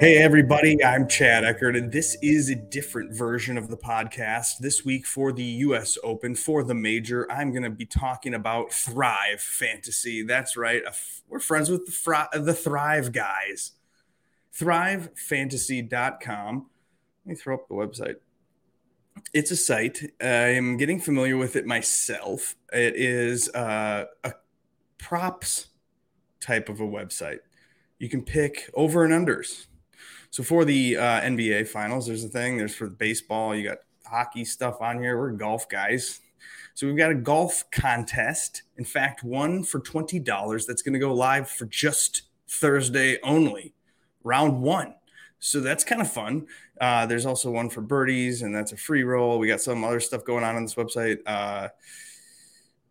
Hey, everybody, I'm Chad Eckert, and this is a different version of the podcast. This week for the U.S. Open, for the major, I'm going to be talking about Thrive Fantasy. That's right. We're friends with the Thrive guys. ThriveFantasy.com. Let me throw up the website. It's a site. I'm getting familiar with it myself. It is a props type of a website. You can pick over and unders. So for the NBA finals, there's a thing. There's for baseball. You got hockey stuff on here. We're golf guys. So we've got a golf contest. In fact, one for $20 that's going to go live for just Thursday only, round one. So that's kind of fun. There's also one for birdies, and that's a free roll. We got some other stuff going on this website.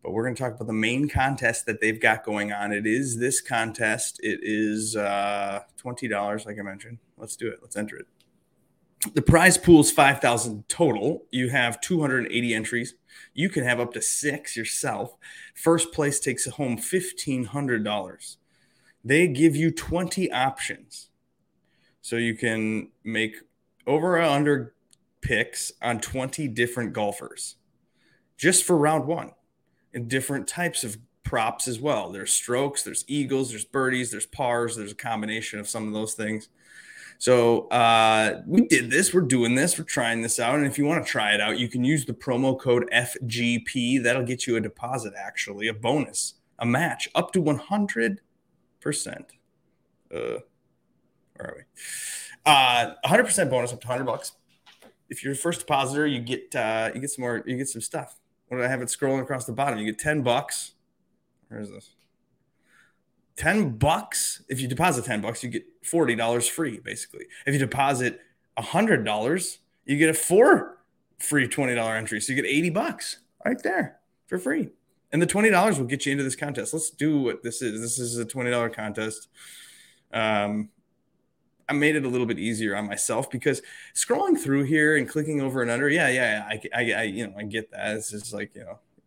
But we're going to talk about the main contest that they've got going on. It is this contest. It is $20, like I mentioned. Let's do it. Let's enter it. The prize pool is $5,000 total. You have 280 entries. You can have up to 6 yourself. First place takes home $1,500. They give you 20 options. So you can make over or under picks on 20 different golfers just for round one. And different types of props as well. There's strokes, there's eagles, there's birdies, there's pars, there's a combination of some of those things. So we did this. We're doing this. We're trying this out. And if you want to try it out, you can use the promo code FGP. That'll get you a deposit, actually, a bonus, a match, up to 100%. Where are we? 100% bonus up to $100. If you're a first depositor, you get some more. You get some stuff. What do I have it scrolling across the bottom? You get $10. Where is this? $10. If you deposit $10, you get $40 free, basically. If you deposit $100, you get a 4 free $20 entry. So you get $80 right there for free. And the $20 will get you into this contest. Let's do what this is. This is a $20 contest. I made it a little bit easier on myself because scrolling through here and clicking over and under. I get that. It's just like,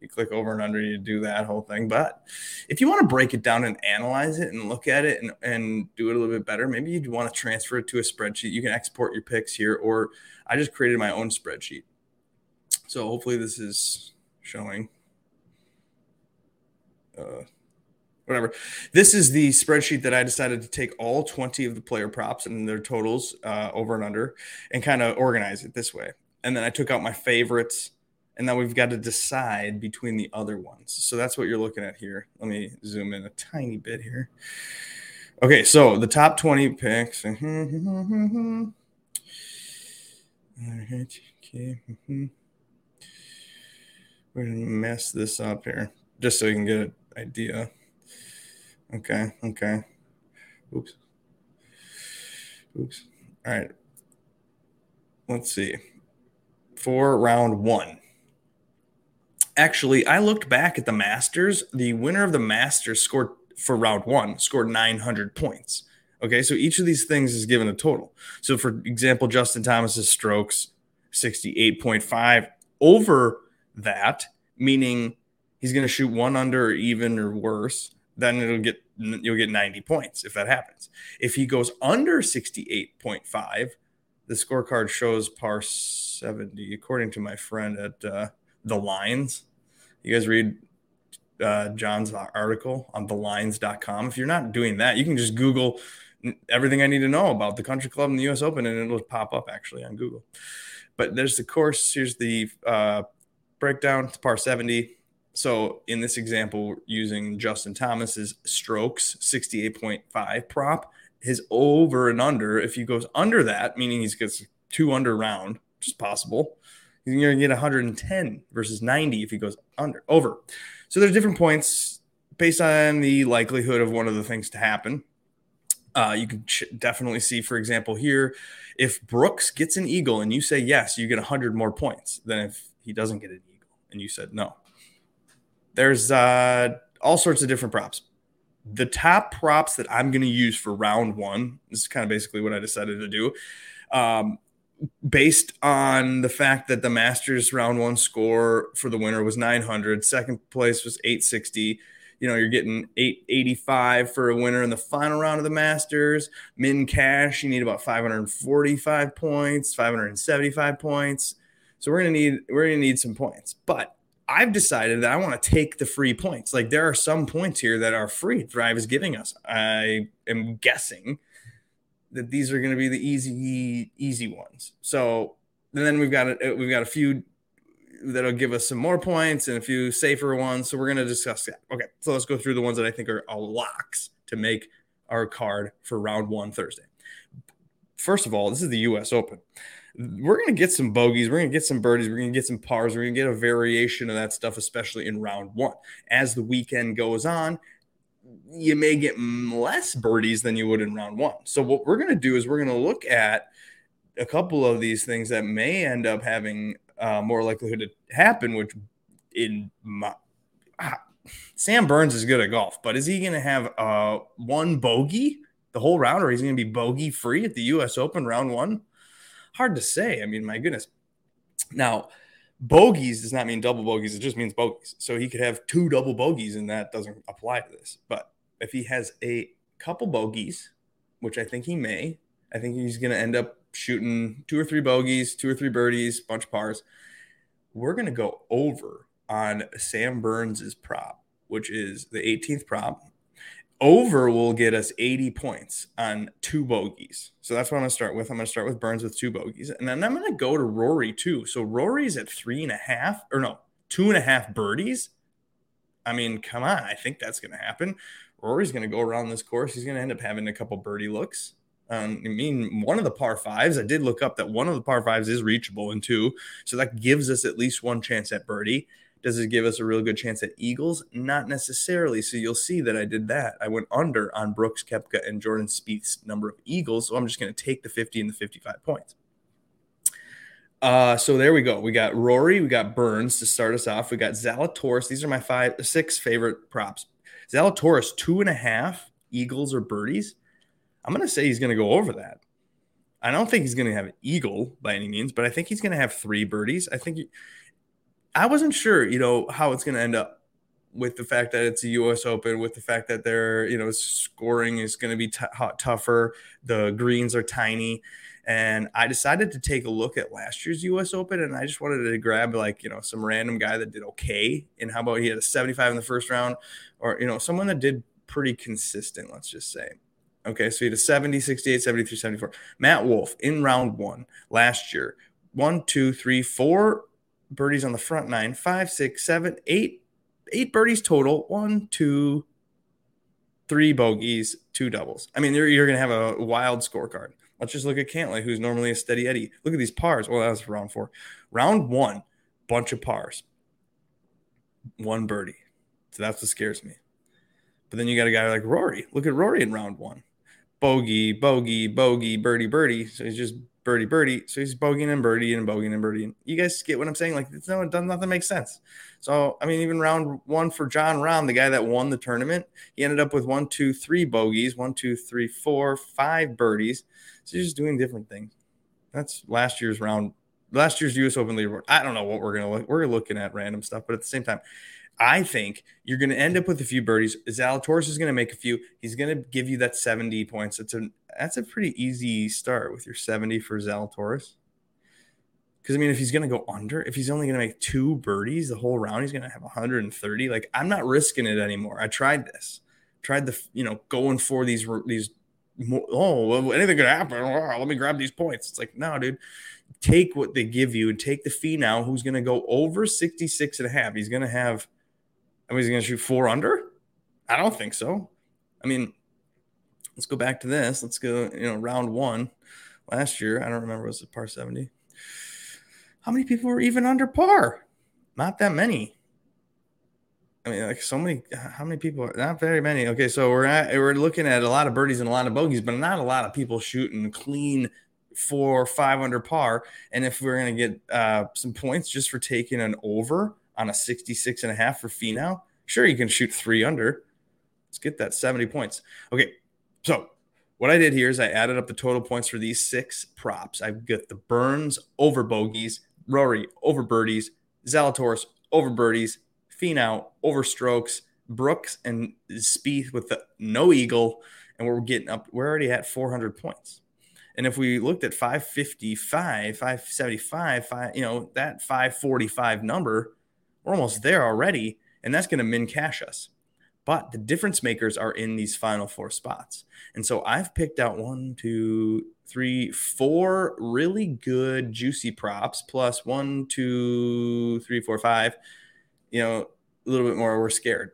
you click over and under, you do that whole thing. But if you want to break it down and analyze it and look at it and do it a little bit better, maybe you'd want to transfer it to a spreadsheet. You can export your picks here, or I just created my own spreadsheet. So hopefully this is showing, whatever. This is the spreadsheet that I decided to take all 20 of the player props and their totals over and under and kind of organize it this way. And then I took out my favorites, and now we've got to decide between the other ones. So that's what you're looking at here. Let me zoom in a tiny bit here. Okay, so the top 20 picks. We're going to mess this up here just so you can get an idea. Okay. Oops. All right. Let's see. For round one. Actually, I looked back at the Masters. The winner of the Masters scored 900 points. Okay, so each of these things is given a total. So, for example, Justin Thomas's strokes, 68.5 over that, meaning he's going to shoot one under or even or worse. Then you'll get 90 points if that happens. If he goes under 68.5, the scorecard shows par 70, according to my friend at The Lines. You guys read John's article on thelines.com. If you're not doing that, you can just Google everything I need to know about the Country Club and the U.S. Open, and it'll pop up actually on Google. But there's the course. Here's the breakdown. It's par 70. So in this example, using Justin Thomas's strokes, 68.5 prop, his over and under, if he goes under that, meaning he gets 2 under round, which is possible, you're going to get 110 versus 90 if he goes over. So there's different points based on the likelihood of one of the things to happen. You can definitely see, for example, here, if Brooks gets an eagle and you say yes, you get 100 more points than if he doesn't get an eagle and you said no. There's all sorts of different props. The top props that I'm going to use for round one, this is kind of basically what I decided to do, based on the fact that the Masters round one score for the winner was 900, second place was 860, you know, you're getting $885 for a winner in the final round of the Masters. Min cash, you need about 545 points, 575 points. So we're going to need some points. But I've decided that I want to take the free points. Like, there are some points here that are free Thrive is giving us. I am guessing that these are going to be the easy ones. So then we've got a few that'll give us some more points and a few safer ones. So we're going to discuss that. Okay, so let's go through the ones that I think are locks to make our card for round one Thursday. First of all, this is the U.S. Open. We're going to get some bogeys. We're going to get some birdies. We're going to get some pars. We're going to get a variation of that stuff, especially in round one. As the weekend goes on, you may get less birdies than you would in round one. So what we're going to do is we're going to look at a couple of these things that may end up having more likelihood to happen, which in my Sam Burns is good at golf, but is he going to have one bogey the whole round, or is he going to be bogey free at the U.S. Open round one? Hard to say. I mean, my goodness. Now, bogeys does not mean double bogeys. It just means bogeys. So he could have two double bogeys, and that doesn't apply to this. But if he has a couple bogeys, which I think he may, I think he's going to end up shooting two or three bogeys, two or three birdies, bunch of pars. We're going to go over on Sam Burns' prop, which is the 18th prop. Over will get us 80 points on two bogeys. So that's what I'm going to start with. I'm going to start with Burns with two bogeys. And then I'm going to go to Rory, too. So Rory's at 2.5 birdies. I mean, come on. I think that's going to happen. Rory's going to go around this course. He's going to end up having a couple birdie looks. I mean, one of the par fives, I did look up that one of the par fives is reachable in two. So that gives us at least one chance at birdie. Does it give us a real good chance at eagles? Not necessarily. So you'll see that I did that. I went under on Brooks Koepka and Jordan Spieth's number of eagles. So I'm just going to take the 50 and the 55 points. So there we go. We got Rory. We got Burns to start us off. We got Zalatoris. These are my six favorite props. Zalatoris, 2.5 eagles or birdies. I'm going to say he's going to go over that. I don't think he's going to have an eagle by any means, but I think he's going to have three birdies. I wasn't sure, you know, how it's going to end up with the fact that it's a U.S. Open, with the fact that they're, you know, scoring is going to be tougher. The greens are tiny. And I decided to take a look at last year's U.S. Open, and I just wanted to grab, like, you know, some random guy that did okay. And how about he had a 75 in the first round, or, you know, someone that did pretty consistent, let's just say. Okay, so he had a 70, 68, 73, 74. Matt Wolf in round one last year. 1, 2, 3, 4 birdies on the front nine, 5, 6, 7, 8. 8 birdies total. 1, 2, 3 bogeys, 2 doubles. I mean, you're going to have a wild scorecard. Let's just look at Cantlay, who's normally a steady Eddie. Look at these pars. Well, that was round 4. Round 1, bunch of pars. 1 birdie. So that's what scares me. But then you got a guy like Rory. Look at Rory in round 1. Bogey, bogey, bogey, birdie, birdie. So he's just birdie, birdie. So he's bogeying and birdie and bogeying and birdie. You guys get what I'm saying? Like, nothing makes sense. So, I mean, even round 1 for John Rahm, the guy that won the tournament, he ended up with 1, 2, 3 bogeys, 1, 2, 3, 4, 5 birdies. So he's just doing different things. That's last year's U.S. Open leaderboard. I don't know what we're going to look. We're looking at random stuff, but at the same time, I think you're going to end up with a few birdies. Zalatoris is going to make a few. He's going to give you that 70 points. That's a pretty easy start with your 70 for Zalatoris. Because, I mean, if he's going to go under, if he's only going to make 2 birdies the whole round, he's going to have 130. Like, I'm not risking it anymore. I tried this. Tried the, you know, going for these. Oh, anything could happen. Oh, let me grab these points. It's like, no, dude. Take what they give you and take the Finau, who's going to go over 66.5. He's going to have... I mean, he's going to shoot 4 under? I don't think so. I mean, let's go back to this. Let's go, you know, round 1 last year. I don't remember. Was it par 70? How many people were even under par? Not that many. I mean, like, so many. How many people? Not very many. Okay, so we're looking at a lot of birdies and a lot of bogeys, but not a lot of people shooting clean 4 or 5 under par. And if we're going to get some points just for taking an over on a 66.5 for Finau, sure, you can shoot 3 under. Let's get that 70 points. Okay, so what I did here is I added up the total points for these 6 props. I've got the Burns over bogeys, Rory over birdies, Zalatoris over birdies, Finau over strokes, Brooks and Spieth with the no eagle, and we're getting up. We're already at 400 points. And if we looked at 555, 575, that 545 number, we're almost there already, and that's going to min cash us. But the difference makers are in these final four spots. And so I've picked out 4 really good juicy props plus 5, a little bit more. We're scared.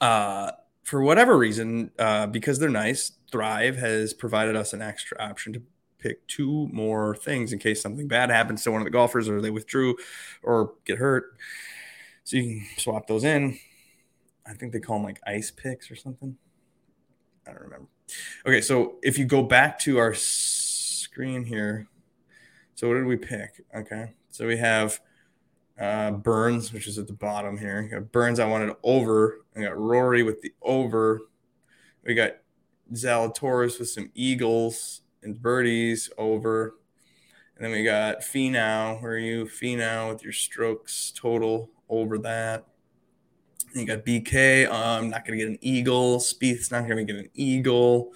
For whatever reason, because they're nice, Thrive has provided us an extra option to pick 2 more things in case something bad happens to one of the golfers or they withdrew or get hurt. So you can swap those in. I think they call them like ice picks or something. I don't remember. Okay, so if you go back to our screen here. So what did we pick? Okay, so we have Burns, which is at the bottom here. We got Burns, I wanted over. I got Rory with the over. We got Zalatoris with some eagles and birdies over. And then we got Finau. Where are you? Finau with your strokes total over that. You got BK. I'm not going to get an eagle. Spieth's not going to get an eagle.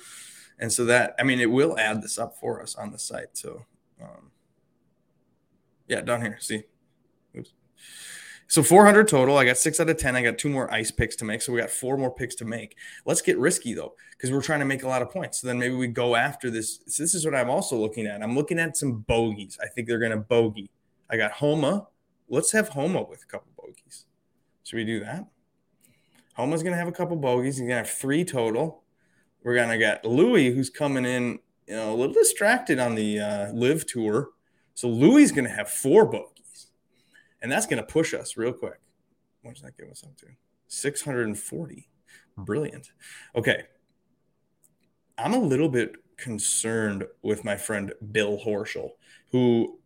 And so that, it will add this up for us on the site. So, down here. See? Oops. So 400 total. I got 6 out of 10. I got 2 more ice picks to make. So we got 4 more picks to make. Let's get risky, though, because we're trying to make a lot of points. So then maybe we go after this. So this is what I'm also looking at. I'm looking at some bogeys. I think they're going to bogey. I got Homa. Let's have Homa with a couple bogeys. Should we do that? Homa's going to have a couple bogeys. He's going to have 3 total. We're going to get Louis, who's coming in a little distracted on the live tour. So Louis is going to have 4 bogeys. And that's going to push us real quick. What does that give us up to? 640. Brilliant. Okay. I'm a little bit concerned with my friend Bill Horschel, who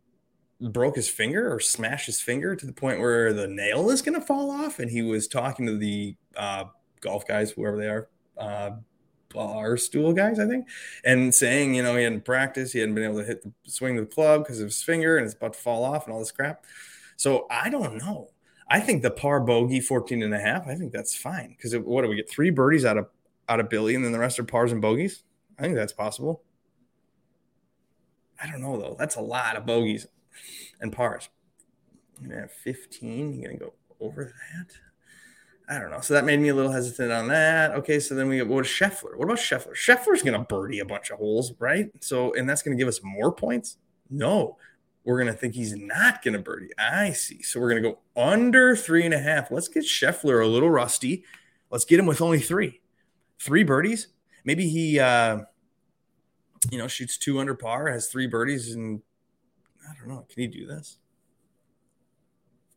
broke his finger or smashed his finger to the point where the nail is going to fall off. And he was talking to the golf guys, whoever they are, Barstool guys, I think, and saying, he hadn't practiced. He hadn't been able to hit the swing of the club because of his finger and it's about to fall off and all this crap. So I don't know. I think the par bogey 14.5, I think that's fine. Because what do we get? 3 birdies out of Billy and then the rest are pars and bogeys. I think that's possible. I don't know, though. That's a lot of bogeys. And pars. I'm going to have 15. You're going to go over that? I don't know. So that made me a little hesitant on that. Okay, so then we go to Scheffler. What about Scheffler? Scheffler's going to birdie a bunch of holes, right? So, and that's going to give us more points? No. We're going to think he's not going to birdie. I see. So we're going to go under 3.5. Let's get Scheffler a little rusty. Let's get him with only 3. 3 birdies? Maybe he, shoots 2 under par, has 3 birdies, and I don't know. Can he do this?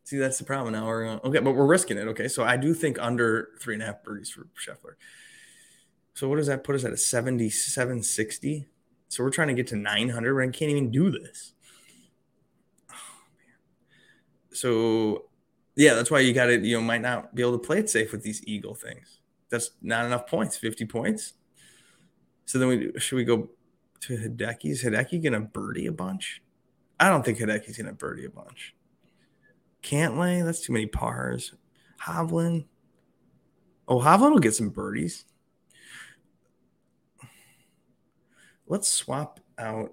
See, that's the problem. Now we're okay, but we're risking it. Okay, so I do think under 3.5 birdies for Scheffler. So what does that put us at? A 7,760. So we're trying to get to 900, and I can't even do this. Oh man. So yeah, that's why you got to might not be able to play it safe with these eagle things. That's not enough points. 50 points. So then should we go to Hideki? Is Hideki gonna birdie a bunch? I don't think Hideki's going to birdie a bunch. Cantlay, that's too many pars. Hovland. Oh, Hovland will get some birdies. Let's swap out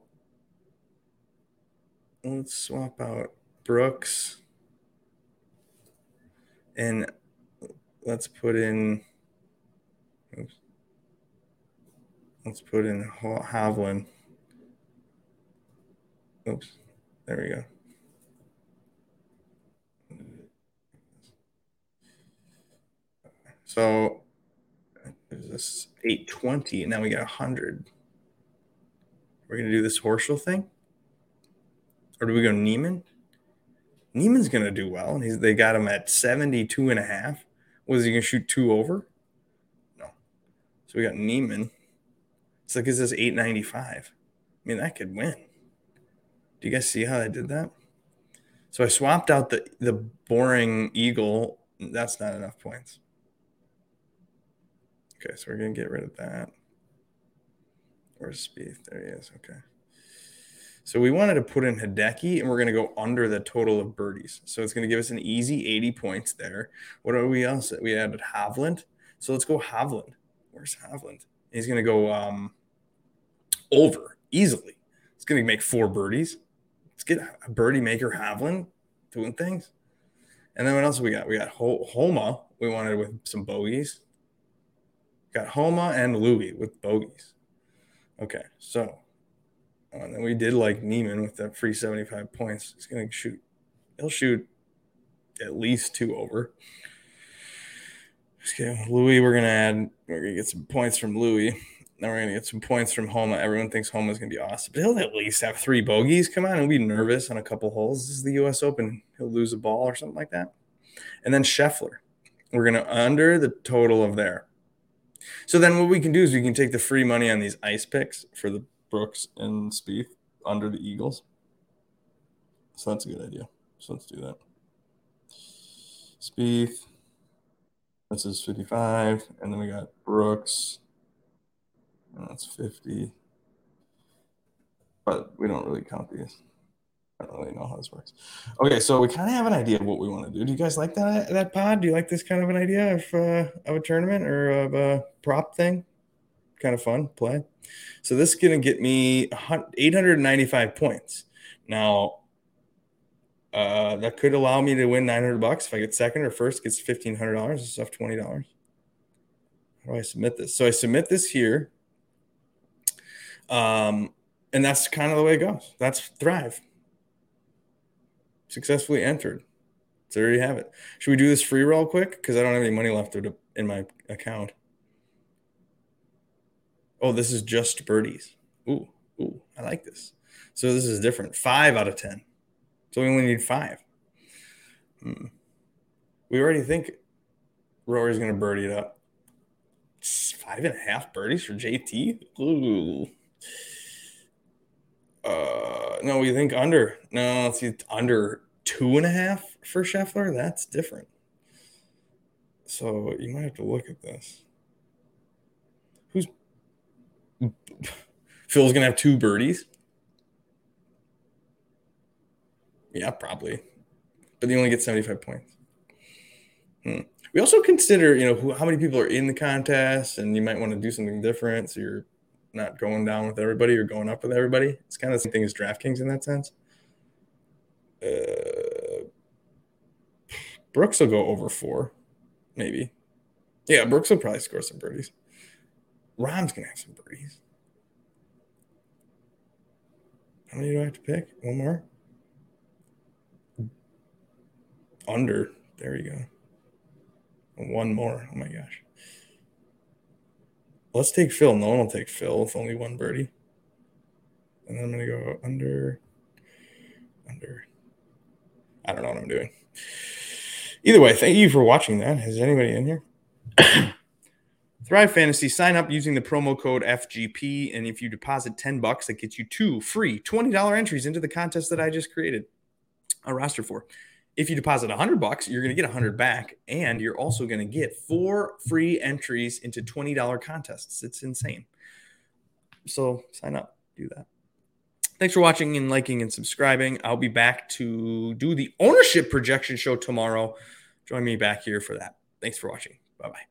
Brooks. And let's put in Hovland. Oops. There we go. So this 820, and now we got 100. We're going to do this Horschel thing? Or do we go Neiman? Neiman's going to do well. They got him at 72.5. Was he going to shoot 2 over? No. So we got Neiman. So that gives us 895. That could win. Do you guys see how I did that? So I swapped out the boring eagle. That's not enough points. Okay, so we're going to get rid of that. Where's Spieth? There he is. Okay. So we wanted to put in Hideki, and we're going to go under the total of birdies. So it's going to give us an easy 80 points there. What are we else? We added Hovland. So let's go Hovland. Where's Hovland? He's going to go over easily. It's going to make 4 birdies. Let's get a birdie maker Hovland doing things. And then what else we got? We got Homa. We wanted with some bogeys. Got Homa and Louis with bogeys. Okay, so. And then we did like Neiman with that free 75 points. He's going to shoot. He'll shoot at least 2 over. Okay, Louis, we're going to get some points from Louis. Now we're going to get some points from Homa. Everyone thinks Homa's going to be awesome. But he'll at least have 3 bogeys. Come on, he'll be nervous on a couple holes. This is the U.S. Open. He'll lose a ball or something like that. And then Scheffler. We're going to under the total of there. So then what we can do is we can take the free money on these ice picks for the Brooks and Spieth under the Eagles. So that's a good idea. So let's do that. Spieth. This is 55. And then we got Brooks. And that's 50. But we don't really count these. I don't really know how this works. Okay, so we kind of have an idea of what we want to do. Do you guys like that pod? Do you like this kind of an idea of a tournament or of a prop thing? Kind of fun play. So this is going to get me 895 points. Now, that could allow me to win $900. If I get second or first, gets $1,500. It's off $20. How do I submit this? So I submit this here. And that's kind of the way it goes. That's Thrive. Successfully entered. So there you have it. Should we do this free roll quick? Because I don't have any money left in my account. Oh, this is just birdies. Ooh, I like this. So this is different. 5 out of 10. So we only need 5. We already think Rory's going to birdie it up. It's 5.5 birdies for JT? Ooh. No, we think under. No, let's see. Under 2.5 for Scheffler? That's different. So you might have to look at this. Phil's going to have 2 birdies. Yeah, probably. But they only get 75 points. We also consider, how many people are in the contest, and you might want to do something different so you're not going down with everybody or going up with everybody. It's kind of the same thing as DraftKings in that sense. Brooks will go over 4, maybe. Yeah, Brooks will probably score some birdies. Rahm's going to have some birdies. How many do I have to pick? 1 more? Under. There we go. 1 more. Oh, my gosh. Let's take Phil. No one will take Phil with only 1 birdie. And then I'm going to go under. I don't know what I'm doing. Either way, thank you for watching that. Is anybody in here? Thrive Fantasy, sign up using the promo code FGP, and if you deposit $10, that gets you 2 free $20 entries into the contest that I just created a roster for. If you deposit $100, you're going to get 100 back, and you're also going to get 4 free entries into $20 contests. It's insane. So sign up. Do that. Thanks for watching and liking and subscribing. I'll be back to do the ownership projection show tomorrow. Join me back here for that. Thanks for watching. Bye-bye.